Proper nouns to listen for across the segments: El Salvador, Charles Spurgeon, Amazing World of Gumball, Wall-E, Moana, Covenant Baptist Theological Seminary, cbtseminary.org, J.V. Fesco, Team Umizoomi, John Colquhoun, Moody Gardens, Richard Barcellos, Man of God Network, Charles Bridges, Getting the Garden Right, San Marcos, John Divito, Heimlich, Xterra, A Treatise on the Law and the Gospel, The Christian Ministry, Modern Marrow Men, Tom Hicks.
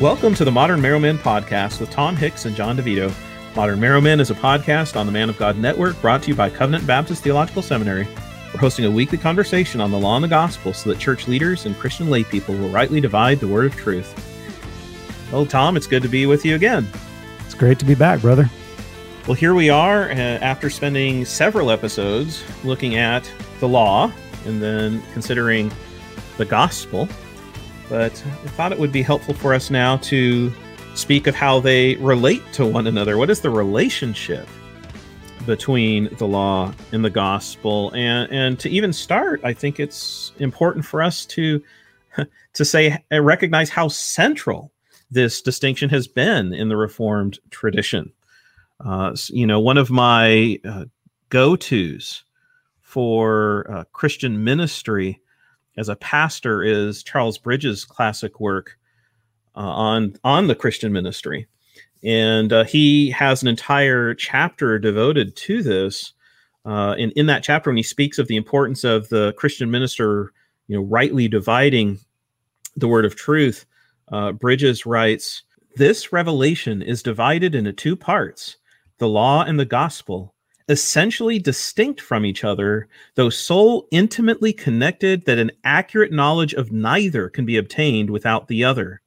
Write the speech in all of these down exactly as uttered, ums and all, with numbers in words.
Welcome to the Modern Marrow Men podcast with Tom Hicks and John Divito. Modern Marrow Men is a podcast on the Man of God Network brought to you by Covenant Baptist Theological Seminary. We're hosting a weekly conversation on the law and the gospel so that church leaders and Christian lay people will rightly divide the word of truth. Well, Tom, it's good to be with you again. It's great to be back, brother. Well, here we are uh, after spending several episodes looking at the law and then considering the gospel. But I thought it would be helpful for us now to speak of how they relate to one another. What is the relationship between the law and the gospel? And and to even start, I think it's important for us to to say recognize how central this distinction has been in the Reformed tradition. Uh, you know, one of my uh, go-tos for uh, Christian ministry as a pastor is Charles Bridges' classic work uh, on on the Christian ministry. And uh, he has an entire chapter devoted to this. Uh, and in that chapter, when he speaks of the importance of the Christian minister, you know, rightly dividing the word of truth, uh, Bridges writes, "This revelation is divided into two parts, the law and the gospel, essentially distinct from each other, though so intimately connected that an accurate knowledge of neither can be obtained without the other.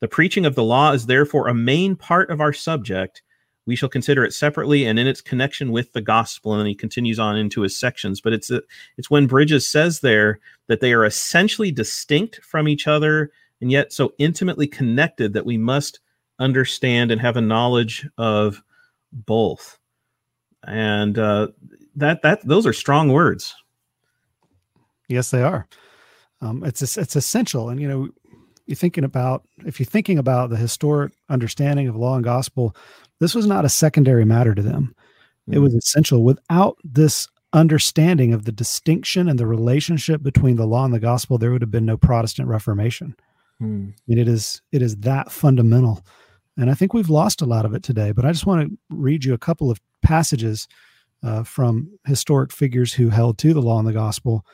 The preaching of the law is therefore a main part of our subject. We shall consider it separately and in its connection with the gospel." And then he continues on into his sections. But it's a, it's when Bridges says there that they are essentially distinct from each other and yet so intimately connected that we must understand and have a knowledge of both. And uh, that that those are strong words. Yes, they are. Um, it's it's essential, and you know, you're thinking about if you're thinking about the historic understanding of law and gospel, this was not a secondary matter to them. Mm-hmm. It was essential. Without this understanding of the distinction and the relationship between the law and the gospel, there would have been no Protestant Reformation. Mm-hmm. I mean, it is it is that fundamental. And I think we've lost a lot of it today, but I just want to read you a couple of passages uh, from historic figures who held to the law and the gospel.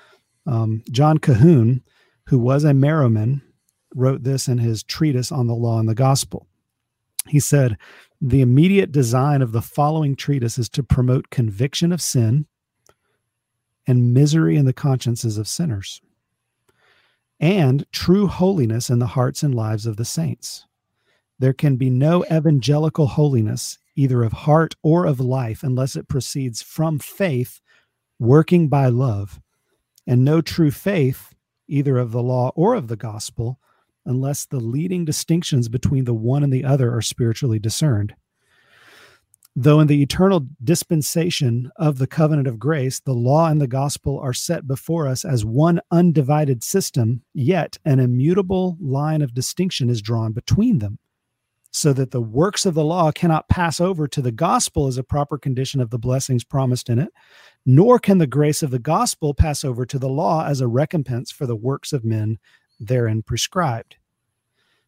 Um, John Colquhoun, who was a Marrowman, wrote this in his treatise on the law and the gospel. He said, "The immediate design of the following treatise is to promote conviction of sin and misery in the consciences of sinners and true holiness in the hearts and lives of the saints. There can be no evangelical holiness, either of heart or of life, unless it proceeds from faith, working by love, and no true faith, either of the law or of the gospel, unless the leading distinctions between the one and the other are spiritually discerned. Though in the eternal dispensation of the covenant of grace, the law and the gospel are set before us as one undivided system, yet an immutable line of distinction is drawn between them, so that the works of the law cannot pass over to the gospel as a proper condition of the blessings promised in it, nor can the grace of the gospel pass over to the law as a recompense for the works of men therein prescribed."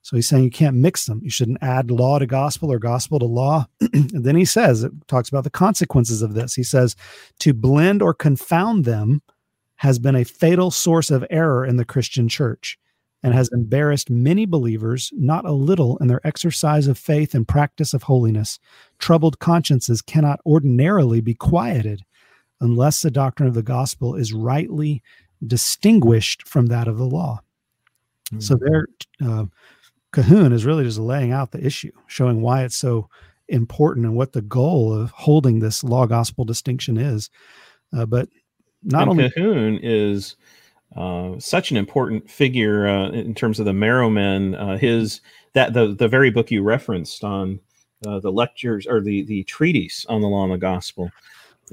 So he's saying you can't mix them. You shouldn't add law to gospel or gospel to law. And then he says, it talks about the consequences of this. He says, "To blend or confound them has been a fatal source of error in the Christian church, and has embarrassed many believers, not a little, in their exercise of faith and practice of holiness. Troubled consciences cannot ordinarily be quieted unless the doctrine of the gospel is rightly distinguished from that of the law." Mm-hmm. So there, uh, Colquhoun is really just laying out the issue, showing why it's so important and what the goal of holding this law-gospel distinction is. Uh, but not and only... Colquhoun is... Uh, such an important figure uh, in terms of the Marrow Men. Uh, his that the the very book you referenced on uh, the lectures or the the treatise on the law and the gospel.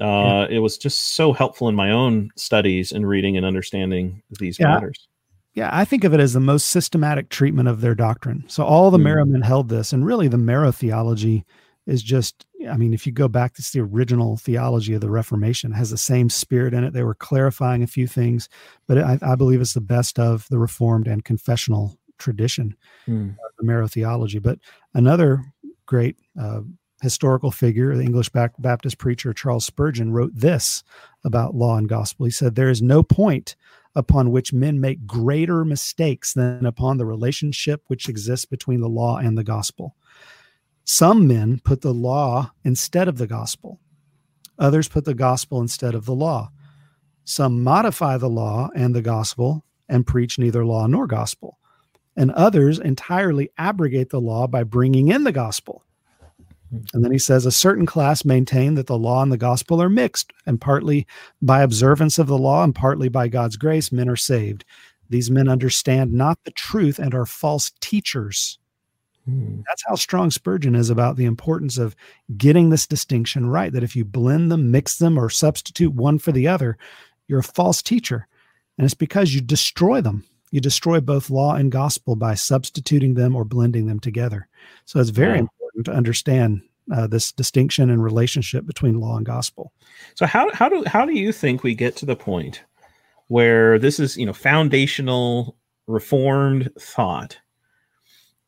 Uh, yeah. It was just so helpful in my own studies in reading and understanding these yeah. matters. Yeah, I think of it as the most systematic treatment of their doctrine. So all the mm. Marrow Men held this, and really the Marrow theology is just, I mean, if you go back, it's the original theology of the Reformation. It has the same spirit in it. They were clarifying a few things, but I, I believe it's the best of the Reformed and confessional tradition, mm. uh, the Marrow theology. But another great uh, historical figure, the English Baptist preacher Charles Spurgeon, wrote this about law and gospel. He said, "There is no point upon which men make greater mistakes than upon the relationship which exists between the law and the gospel. Some men put the law instead of the gospel. Others put the gospel instead of the law. Some modify the law and the gospel and preach neither law nor gospel. And others entirely abrogate the law by bringing in the gospel." And then he says, "A certain class maintain that the law and the gospel are mixed, and partly by observance of the law and partly by God's grace, men are saved. These men understand not the truth and are false teachers." Hmm. That's how strong Spurgeon is about the importance of getting this distinction right, that if you blend them, mix them, or substitute one for the other, you're a false teacher. And it's because you destroy them. You destroy both law and gospel by substituting them or blending them together. So it's very important to understand uh, this distinction and relationship between law and gospel. So how how do how do you think we get to the point where this is, you know, foundational Reformed thought,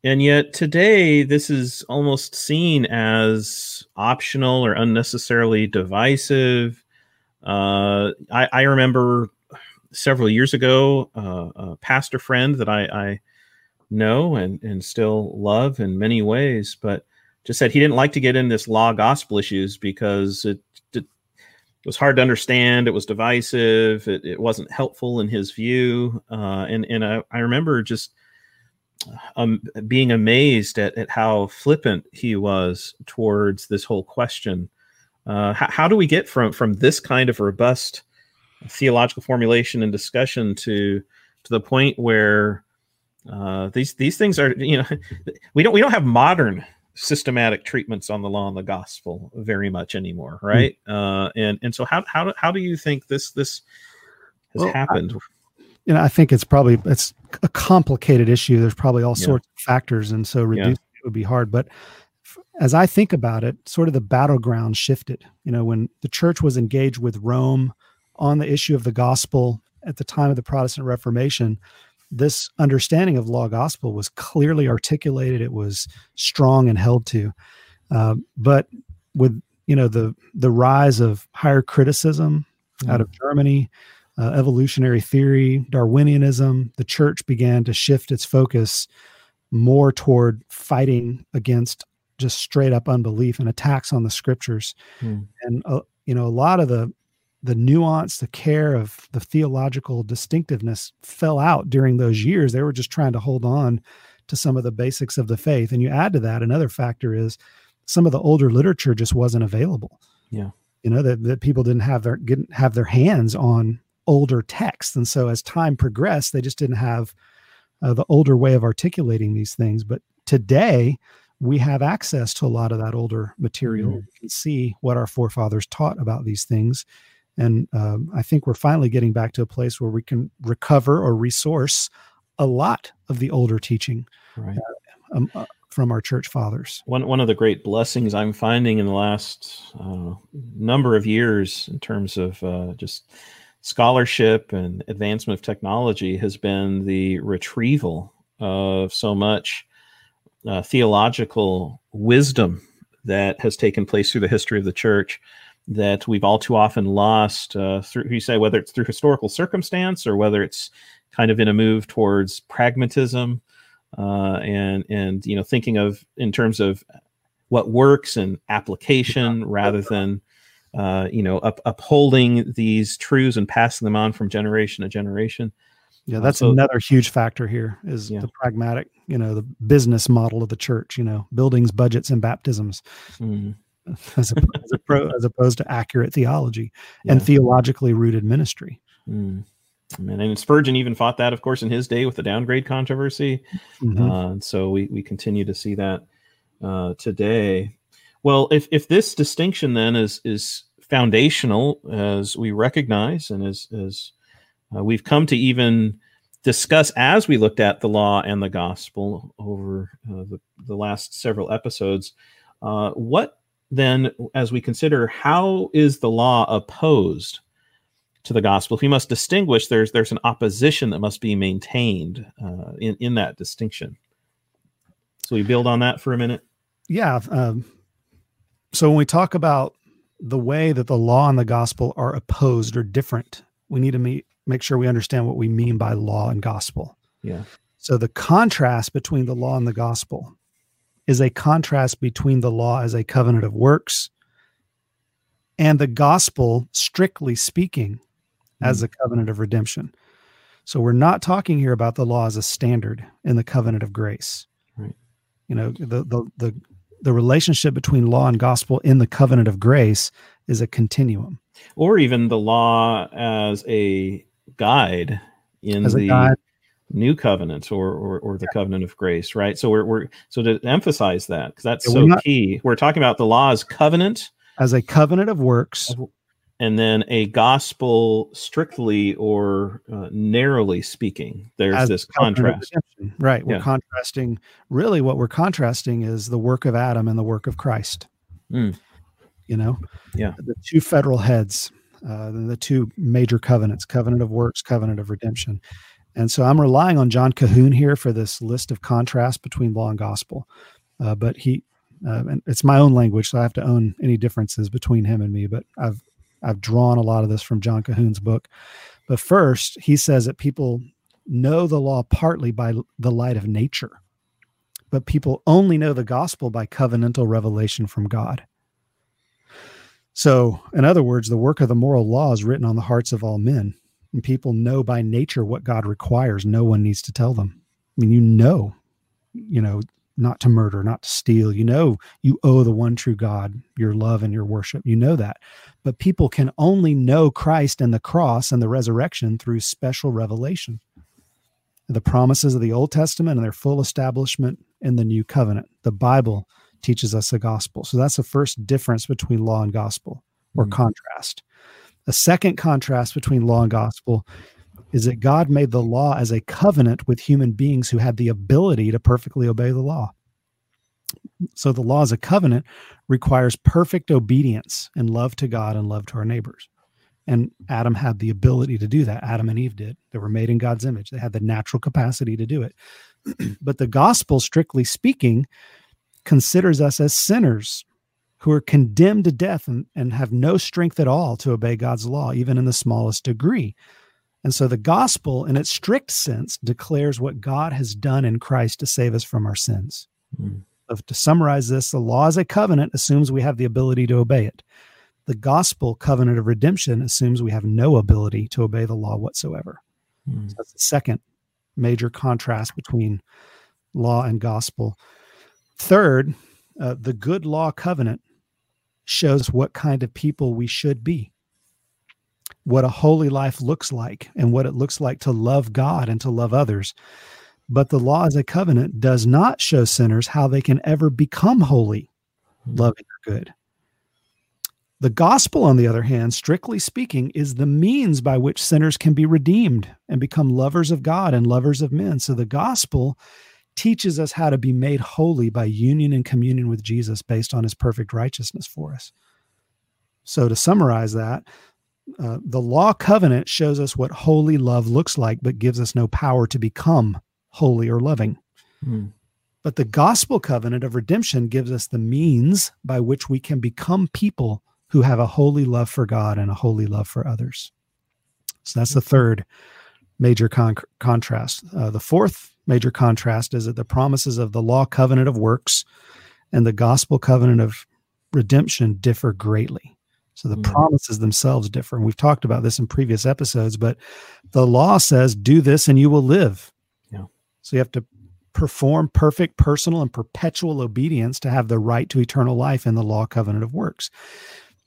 and yet today this is almost seen as optional or unnecessarily divisive? Uh, I, I remember several years ago uh, a pastor friend that I, I know and and still love in many ways, but just said he didn't like to get in this law gospel issues because it, it was hard to understand. It was divisive. It, it wasn't helpful in his view. Uh, and and I, I remember just um, being amazed at, at how flippant he was towards this whole question. Uh, how, how do we get from, from this kind of robust theological formulation and discussion to, to the point where uh, these, these things are, you know, we don't, we don't have modern systematic treatments on the law and the gospel very much anymore, right? Mm-hmm. Uh, and and so how how how do you think this this has well, happened? I, you know, I think it's probably it's a complicated issue. There's probably all yeah. sorts of factors, and so reducing yeah. it would be hard. But f- as I think about it, sort of the battleground shifted. You know, when the church was engaged with Rome on the issue of the gospel at the time of the Protestant Reformation, this understanding of law gospel was clearly articulated. It was strong and held to. Uh, but with, you know, the, the rise of higher criticism mm. out of Germany, uh, evolutionary theory, Darwinianism, the church began to shift its focus more toward fighting against just straight up unbelief and attacks on the scriptures. Mm. And, uh, you know, a lot of the, the nuance, the care of the theological distinctiveness fell out during those years. They were just trying to hold on to some of the basics of the faith. And you add to that, another factor is some of the older literature just wasn't available. Yeah. You know, that, that people didn't have their, didn't have their hands on older texts. And so as time progressed, they just didn't have uh, the older way of articulating these things. But today we have access to a lot of that older material. Mm-hmm. We can see what our forefathers taught about these things. And um, I think we're finally getting back to a place where we can recover or resource a lot of the older teaching right. uh, um, uh, from our church fathers. One one of the great blessings I'm finding in the last uh, number of years in terms of uh, just scholarship and advancement of technology has been the retrieval of so much uh, theological wisdom that has taken place through the history of the church that we've all too often lost uh, through, you say, whether it's through historical circumstance or whether it's kind of in a move towards pragmatism uh, and, and, you know, thinking of in terms of what works and application yeah. rather than, uh, you know, up, upholding these truths and passing them on from generation to generation. Yeah, that's uh, so, another huge factor here is yeah. the pragmatic, you know, the business model of the church, you know, buildings, budgets, and baptisms. Mm-hmm. As, a, as, a pro, as opposed to accurate theology yeah. and theologically rooted ministry. Mm. And Spurgeon even fought that, of course, in his day with the downgrade controversy. Mm-hmm. Uh, and so we, we continue to see that uh, today. Well, if, if this distinction then is, is foundational, as we recognize, and as, as uh, we've come to even discuss as we looked at the law and the gospel over uh, the, the last several episodes, uh, what then, as we consider how is the law opposed to the gospel, if we must distinguish, there's there's an opposition that must be maintained uh, in in that distinction. So we build on that for a minute. Yeah, um, So when we talk about the way that the law and the gospel are opposed or different, we need to meet, make sure we understand what we mean by law and gospel. Yeah. So the contrast between the law and the gospel is a contrast between the law as a covenant of works and the gospel, strictly speaking, mm-hmm. as a covenant of redemption. So we're not talking here about the law as a standard in the covenant of grace. Right. You know, the, the, the, the relationship between law and gospel in the covenant of grace is a continuum. Or even the law as a guide in as the guide. New covenant or, or, or the yeah. covenant of grace, right? So we're, we're so to emphasize that, because that's yeah, so we're not, key. We're talking about the law as covenant. As a covenant of works. And then a gospel, strictly or uh, narrowly speaking, there's as this contrast. Right. We're yeah. contrasting, really what we're contrasting is the work of Adam and the work of Christ. Mm. You know, yeah, the two federal heads, uh, the two major covenants, covenant of works, covenant of redemption. And so I'm relying on John Colquhoun here for this list of contrast between law and gospel. Uh, but he, uh, and it's my own language, so I have to own any differences between him and me, but I've, I've drawn a lot of this from John Colquhoun's book. But first, he says that people know the law partly by the light of nature, but people only know the gospel by covenantal revelation from God. So, in other words, the work of the moral law is written on the hearts of all men, and people know by nature what God requires. No one needs to tell them. I mean, you know, you know, not to murder, not to steal. You know, you owe the one true God your love and your worship. You know that. But people can only know Christ and the cross and the resurrection through special revelation, the promises of the Old Testament and their full establishment in the new covenant. The Bible teaches us the gospel. So that's the first difference between law and gospel, or mm-hmm. contrast. A second contrast between law and gospel is that God made the law as a covenant with human beings who had the ability to perfectly obey the law. So the law as a covenant requires perfect obedience and love to God and love to our neighbors. And Adam had the ability to do that. Adam and Eve did. They were made in God's image. They had the natural capacity to do it. But the gospel, strictly speaking, considers us as sinners who are condemned to death and, and have no strength at all to obey God's law, even in the smallest degree. And so the gospel, in its strict sense, declares what God has done in Christ to save us from our sins. Mm. So to summarize this, the law as a covenant assumes we have the ability to obey it. The gospel, covenant of redemption, assumes we have no ability to obey the law whatsoever. Mm. So that's the second major contrast between law and gospel. Third, uh, the good law covenant shows what kind of people we should be, what a holy life looks like, and what it looks like to love God and to love others. But the law as a covenant does not show sinners how they can ever become holy, loving, or good. The gospel, on the other hand, strictly speaking, is the means by which sinners can be redeemed and become lovers of God and lovers of men. So the gospel teaches us how to be made holy by union and communion with Jesus based on his perfect righteousness for us. So to summarize that, uh, the law covenant shows us what holy love looks like, but gives us no power to become holy or loving. Hmm. But the gospel covenant of redemption gives us the means by which we can become people who have a holy love for God and a holy love for others. So that's the third major con- contrast. Uh, the fourth major contrast is that the promises of the law covenant of works and the gospel covenant of redemption differ greatly. So the mm-hmm. promises themselves differ. And we've talked about this in previous episodes, but the law says, do this and you will live. Yeah. So you have to perform perfect, personal, and perpetual obedience to have the right to eternal life in the law covenant of works.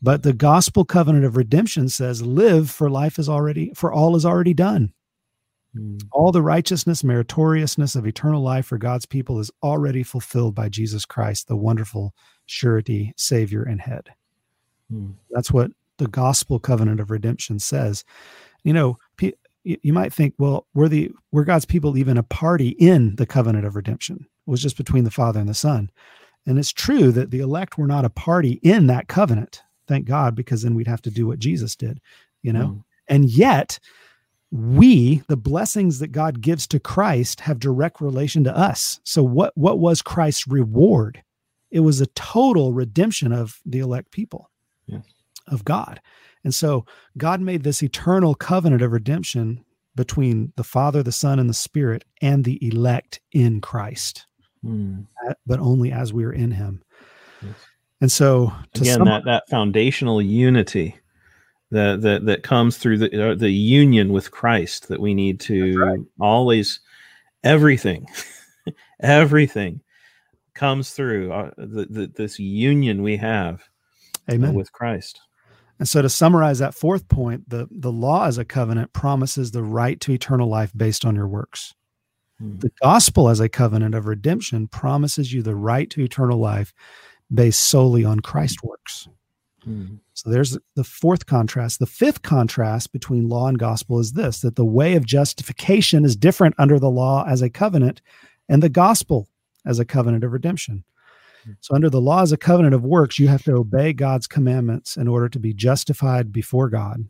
But the gospel covenant of redemption says, live, for life is already, for all is already done. All the righteousness, meritoriousness of eternal life for God's people is already fulfilled by Jesus Christ, the wonderful surety, Savior, and head. Hmm. That's what the gospel covenant of redemption says. You know, you might think, well, were the were God's people even a party in the covenant of redemption? It was just between the Father and the Son. And it's true that the elect were not a party in that covenant. Thank God, because then we'd have to do what Jesus did, you know? Hmm. And yet, we, the blessings that God gives to Christ, have direct relation to us. So what, what was Christ's reward? it was a total redemption of the elect people, yes, of God. And so God made this eternal covenant of redemption between the Father, the Son, and the Spirit, and the elect in Christ, mm. but only as we are in him. Yes. And so to again, some, that, that foundational unity that, that, that comes through the, uh, the union with Christ that we need to right. always, everything, everything comes through uh, the, the, this union we have Amen. Uh, with Christ. And so to summarize that fourth point, the, the law as a covenant promises the right to eternal life based on your works. Hmm. The gospel as a covenant of redemption promises you the right to eternal life based solely on Christ's works. Hmm. So there's the fourth contrast. The fifth contrast between law and gospel is this, that the way of justification is different under the law as a covenant and the gospel as a covenant of redemption. So under the law as a covenant of works, you have to obey God's commandments in order to be justified before God.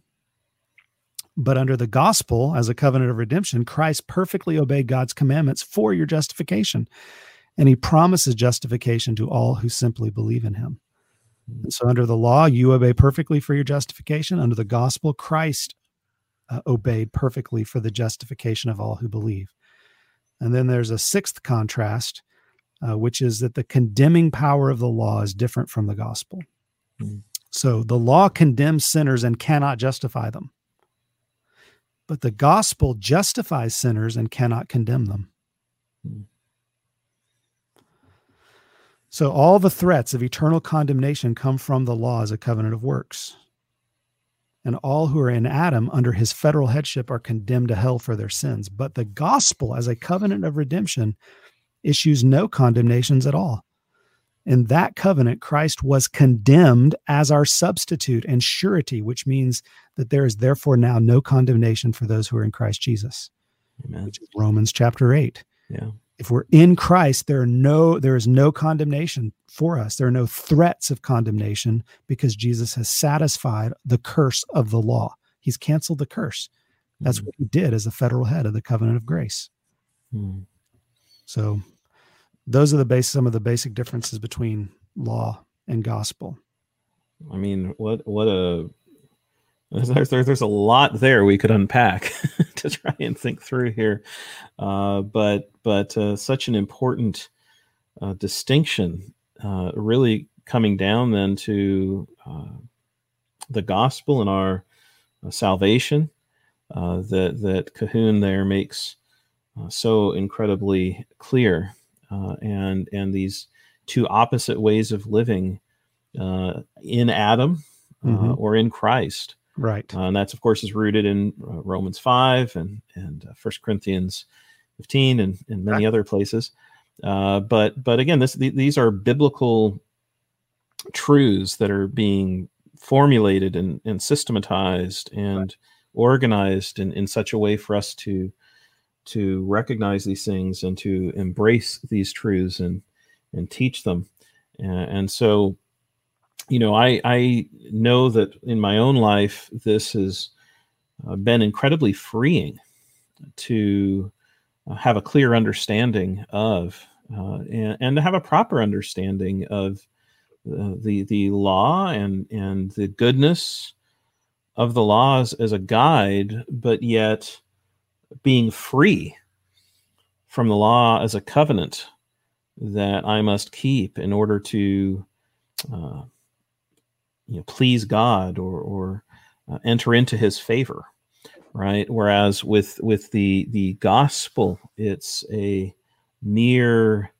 But under the gospel as a covenant of redemption, Christ perfectly obeyed God's commandments for your justification. And he promises justification to all who simply believe in him. And so under the law, you obey perfectly for your justification. Under the gospel, Christ uh, obeyed perfectly for the justification of all who believe. And then there's a sixth contrast, Uh, which is that the condemning power of the law is different from the gospel. Mm. So the law condemns sinners and cannot justify them. But the gospel justifies sinners and cannot condemn them. Mm. So all the threats of eternal condemnation come from the law as a covenant of works. And all who are in Adam under his federal headship are condemned to hell for their sins. But the gospel as a covenant of redemption issues no condemnations at all. In that covenant, Christ was condemned as our substitute and surety, which means that there is therefore now no condemnation for those who are in Christ Jesus, Amen. Which is Romans chapter eight. Yeah. If we're in Christ, there are no, there is no condemnation for us. There are no threats of condemnation because Jesus has satisfied the curse of the law. He's canceled the curse. That's mm. what he did as the federal head of the covenant of grace. Mm. So those are the base, some of the basic differences between law and gospel. I mean, what, what a, there's, there's a lot there we could unpack to try and think through here. Uh, but, but uh, such an important uh, distinction, uh, really coming down then to uh, the gospel and our uh, salvation uh, that, that Colquhoun there makes Uh, so incredibly clear, uh, and and these two opposite ways of living uh, in Adam uh, mm-hmm. or in Christ, right? Uh, and that's of course is rooted in uh, Romans five and and uh, First Corinthians fifteen and, and many right. other places. Uh, but but again, this th- these are biblical truths that are being formulated and, and systematized and right. organized in, in such a way for us to. to recognize these things and to embrace these truths and, and teach them. And, and so, you know, I, I know that in my own life, this has been incredibly freeing to have a clear understanding of, uh, and, and to have a proper understanding of uh, the, the law and, and the goodness of the laws as a guide, but yet being free from the law as a covenant that I must keep in order to, uh, you know, please God or, or uh, enter into his favor. Right. Whereas with, with the, the gospel, it's a mere,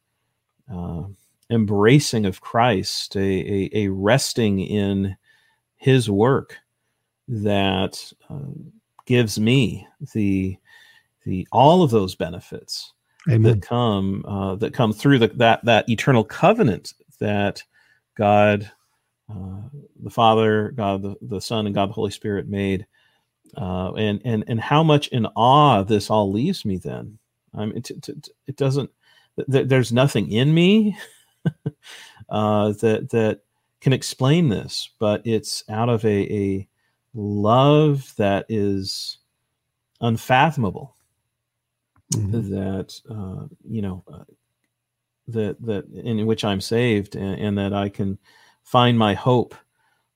uh, embracing of Christ, a, a, a resting in his work that, uh, gives me the, the, all of those benefits Amen. that come, uh, that come through the, that, that eternal covenant that God, uh, the Father, God, the, the Son, and God, the Holy Spirit made, uh, and, and, and how much in awe this all leaves me then. I mean, it, it, it doesn't, th- there's nothing in me, uh, that, that can explain this, but it's out of a, a, love that is unfathomable, mm-hmm. that, uh, you know, uh, that that in which I'm saved, and, and that I can find my hope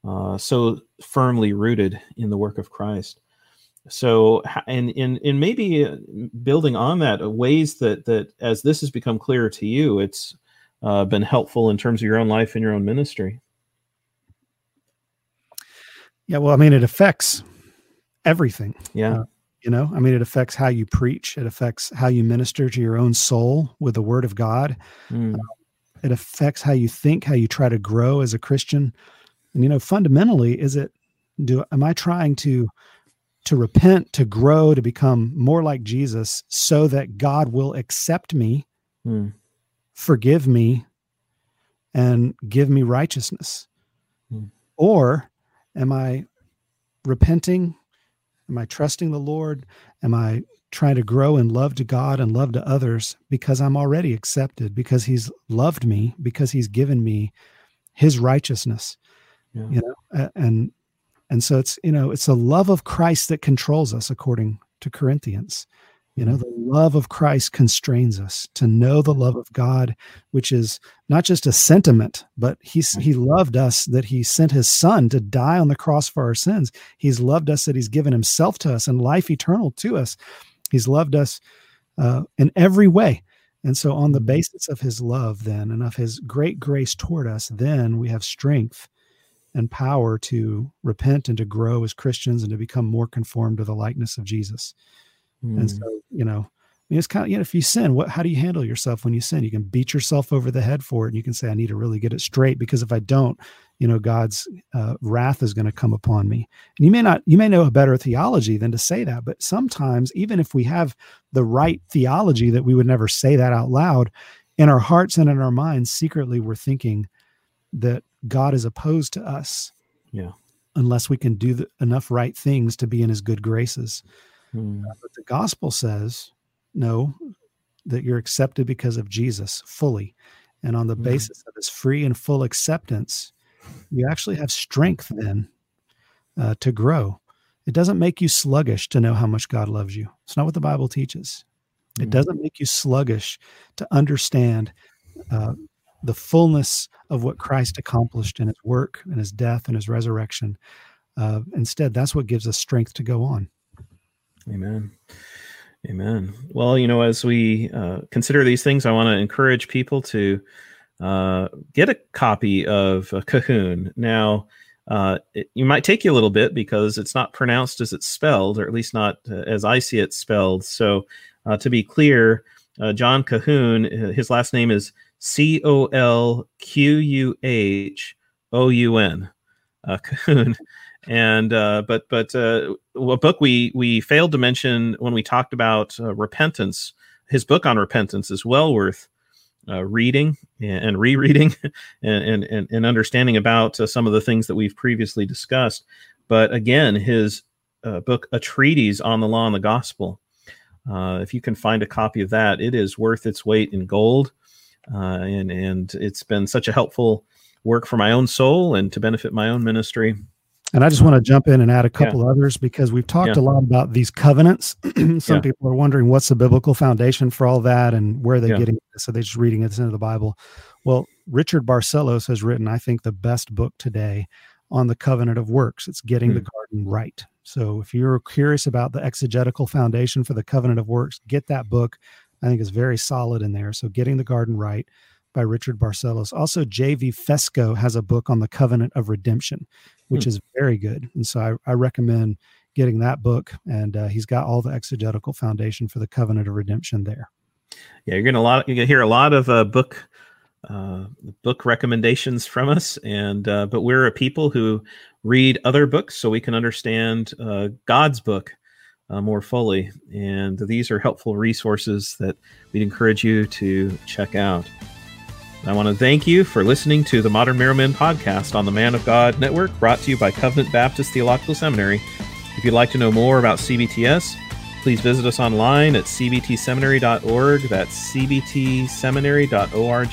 uh, so firmly rooted in the work of Christ. So, and and and maybe building on that, ways that that as this has become clearer to you, it's uh, been helpful in terms of your own life and your own ministry. Yeah, well, I mean, it affects everything. Yeah. Uh, you know, I mean, it affects how you preach. It affects how you minister to your own soul with the Word of God. Mm. Uh, it affects how you think, how you try to grow as a Christian. And, you know, fundamentally, is it, do, am I trying to, to repent, to grow, to become more like Jesus so that God will accept me, mm. forgive me, and give me righteousness? Mm. Or am I repenting? Am I trusting the Lord? Am I trying to grow in love to God and love to others because I'm already accepted, because He's loved me, because He's given me His righteousness? Yeah. You know, and and so it's, you know, it's the love of Christ that controls us, according to Corinthians. You know, the love of Christ constrains us to know the love of God, which is not just a sentiment, but he's, he loved us that He sent His Son to die on the cross for our sins. He's loved us that He's given Himself to us and life eternal to us. He's loved us uh, in every way. And so on the basis of His love then, and of His great grace toward us, then we have strength and power to repent and to grow as Christians and to become more conformed to the likeness of Jesus. And so, you know, it's kind of, you know, if you sin, what, how do you handle yourself when you sin? You can beat yourself over the head for it, and you can say, I need to really get it straight, because if I don't, you know, God's uh, wrath is going to come upon me. And you may not, you may know a better theology than to say that, but sometimes, even if we have the right theology, that we would never say that out loud, in our hearts and in our minds, secretly, we're thinking that God is opposed to us. Yeah. Unless we can do the, enough right things to be in His good graces. Hmm. Uh, but the gospel says, no, that you're accepted because of Jesus fully. And on the hmm. basis of His free and full acceptance, you actually have strength then uh, to grow. It doesn't make you sluggish to know how much God loves you. It's not what the Bible teaches. Hmm. It doesn't make you sluggish to understand uh, the fullness of what Christ accomplished in His work and His death and His resurrection. Uh, instead, that's what gives us strength to go on. Amen. Amen. Well, you know, as we uh, consider these things, I want to encourage people to uh, get a copy of uh, Colquhoun. Now, uh, it, it might take you a little bit because it's not pronounced as it's spelled, or at least not uh, as I see it spelled. So uh, to be clear, uh, John Colquhoun, his last name is C O L Q U H O U N, uh, Colquhoun. And, uh, but, but, uh, a book we, we failed to mention when we talked about uh, repentance, his book on repentance is well worth, uh, reading and, and rereading and, and, and understanding about uh, some of the things that we've previously discussed. But again, his, uh, book, A Treatise on the Law and the Gospel. Uh, if you can find a copy of that, it is worth its weight in gold. Uh, and, and it's been such a helpful work for my own soul and to benefit my own ministry. And I just want to jump in and add a couple yeah. others, because we've talked yeah. a lot about these covenants. Some yeah. people are wondering, what's the biblical foundation for all that, and where are they yeah. getting this? So they're just reading it into the Bible. Well, Richard Barcellos has written, I think, the best book today on the covenant of works. It's Getting hmm. the Garden Right. So if you're curious about the exegetical foundation for the covenant of works, get that book. I think it's very solid in there. So Getting the Garden Right by Richard Barcellos. Also, J V Fesco has a book on the covenant of redemption, which hmm. is very good. And so I, I recommend getting that book. And uh, he's got all the exegetical foundation for the covenant of redemption there. Yeah, you're going to lot. You're going to hear a lot of uh, book uh, book recommendations from us. And uh, but we're a people who read other books so we can understand uh, God's book uh, more fully. And these are helpful resources that we'd encourage you to check out. I want to thank you for listening to the Modern Marrow Men podcast on the Man of God Network, brought to you by Covenant Baptist Theological Seminary. If you'd like to know more about C B T S, please visit us online at c b t seminary dot org. That's c b t seminary dot org.